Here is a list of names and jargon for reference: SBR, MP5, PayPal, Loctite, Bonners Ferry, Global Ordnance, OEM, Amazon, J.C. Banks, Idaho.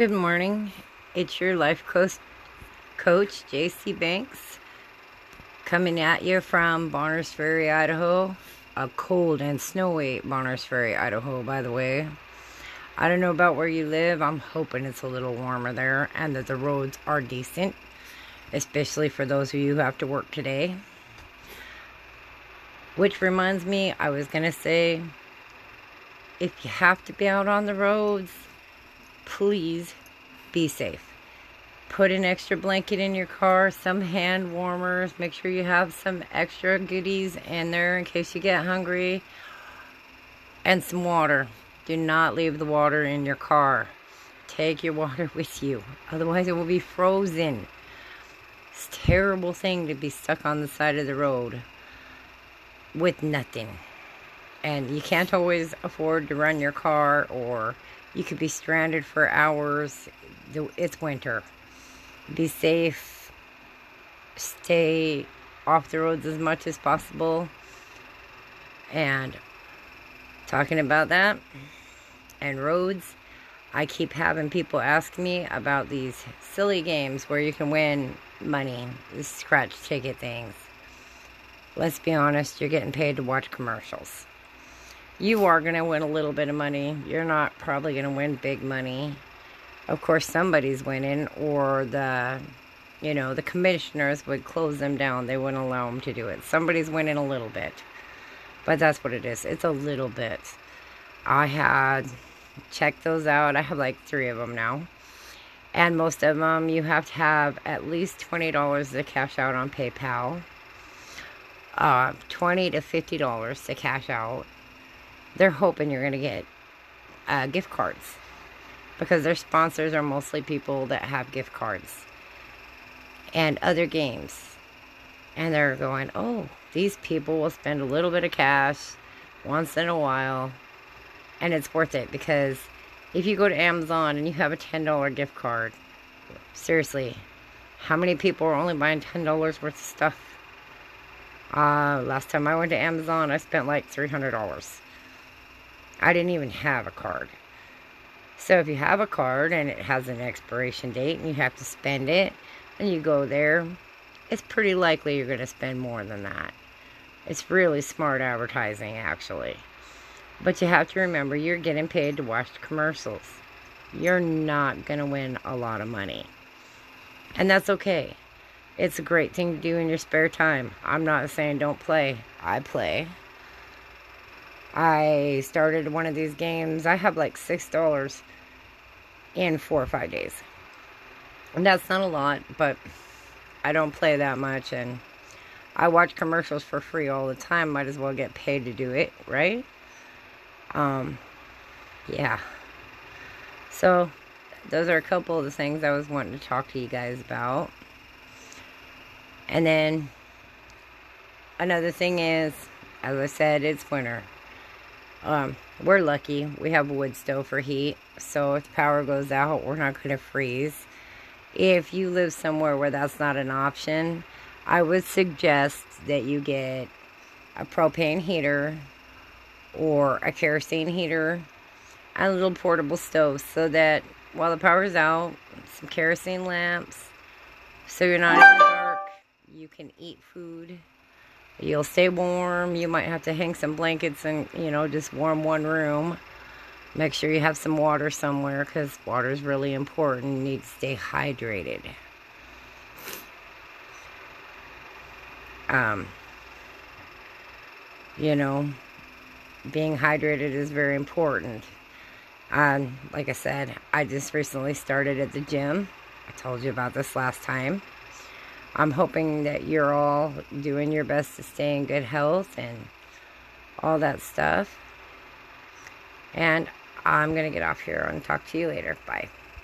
Good morning, it's your life coach, J.C. Banks, coming at you from Bonners Ferry, Idaho. A cold and snowy Bonners Ferry, Idaho, by the way. I don't know about where you live. I'm hoping it's a little warmer there and that the roads are decent, especially for those of you who have to work today. Which reminds me, I was going to say, if you have to be out on the roads, please be safe. Put an extra blanket in your car, some hand warmers. Make sure you have some extra goodies in there in case you get hungry. And some water. Do not leave the water in your car. Take your water with you. Otherwise it will be frozen. It's a terrible thing to be stuck on the side of the road with nothing. And you can't always afford to run your car, or you could be stranded for hours. It's winter. Be safe. Stay off the roads as much as possible. And talking about that and roads, I keep having people ask me about these silly games where you can win money, these scratch ticket things. Let's be honest, you're getting paid to watch commercials. You are going to win a little bit of money. You're not probably going to win big money. Of course, somebody's winning, or the commissioners would close them down. They wouldn't allow them to do it. Somebody's winning a little bit. But that's what it is. It's a little bit. I had checked those out. I have like 3 of them now. And most of them, you have to have at least $20 to cash out on PayPal. $20 to $50 to cash out. They're hoping you're going to get gift cards, because their sponsors are mostly people that have gift cards and other games. And they're going, oh, these people will spend a little bit of cash once in a while. And it's worth it, because if you go to Amazon and you have a $10 gift card, seriously, how many people are only buying $10 worth of stuff? Last time I went to Amazon, I spent like $300. I didn't even have a card. So if you have a card and it has an expiration date and you have to spend it, and you go there, it's pretty likely you're going to spend more than that. It's really smart advertising, actually. But you have to remember, you're getting paid to watch the commercials. You're not going to win a lot of money. And that's okay. It's a great thing to do in your spare time. I'm not saying don't play. I play. I started one of these games. I have like $6 in 4 or 5 days. And that's not a lot, but I don't play that much. And I watch commercials for free all the time. Might as well get paid to do it, right? Yeah. So, those are a couple of the things I was wanting to talk to you guys about. And then, another thing is, as I said, it's winter. We're lucky. We have a wood stove for heat. So if the power goes out, we're not going to freeze. If you live somewhere where that's not an option, I would suggest that you get a propane heater or a kerosene heater and a little portable stove, so that while the power's out, some kerosene lamps, so you're not in the dark. You can eat food. You'll stay warm. You might have to hang some blankets and, just warm one room. Make sure you have some water somewhere, because water is really important. You need to stay hydrated. Being hydrated is very important. Like I said, I just recently started at the gym. I told you about this last time. I'm hoping that you're all doing your best to stay in good health and all that stuff. And I'm going to get off here and talk to you later. Bye.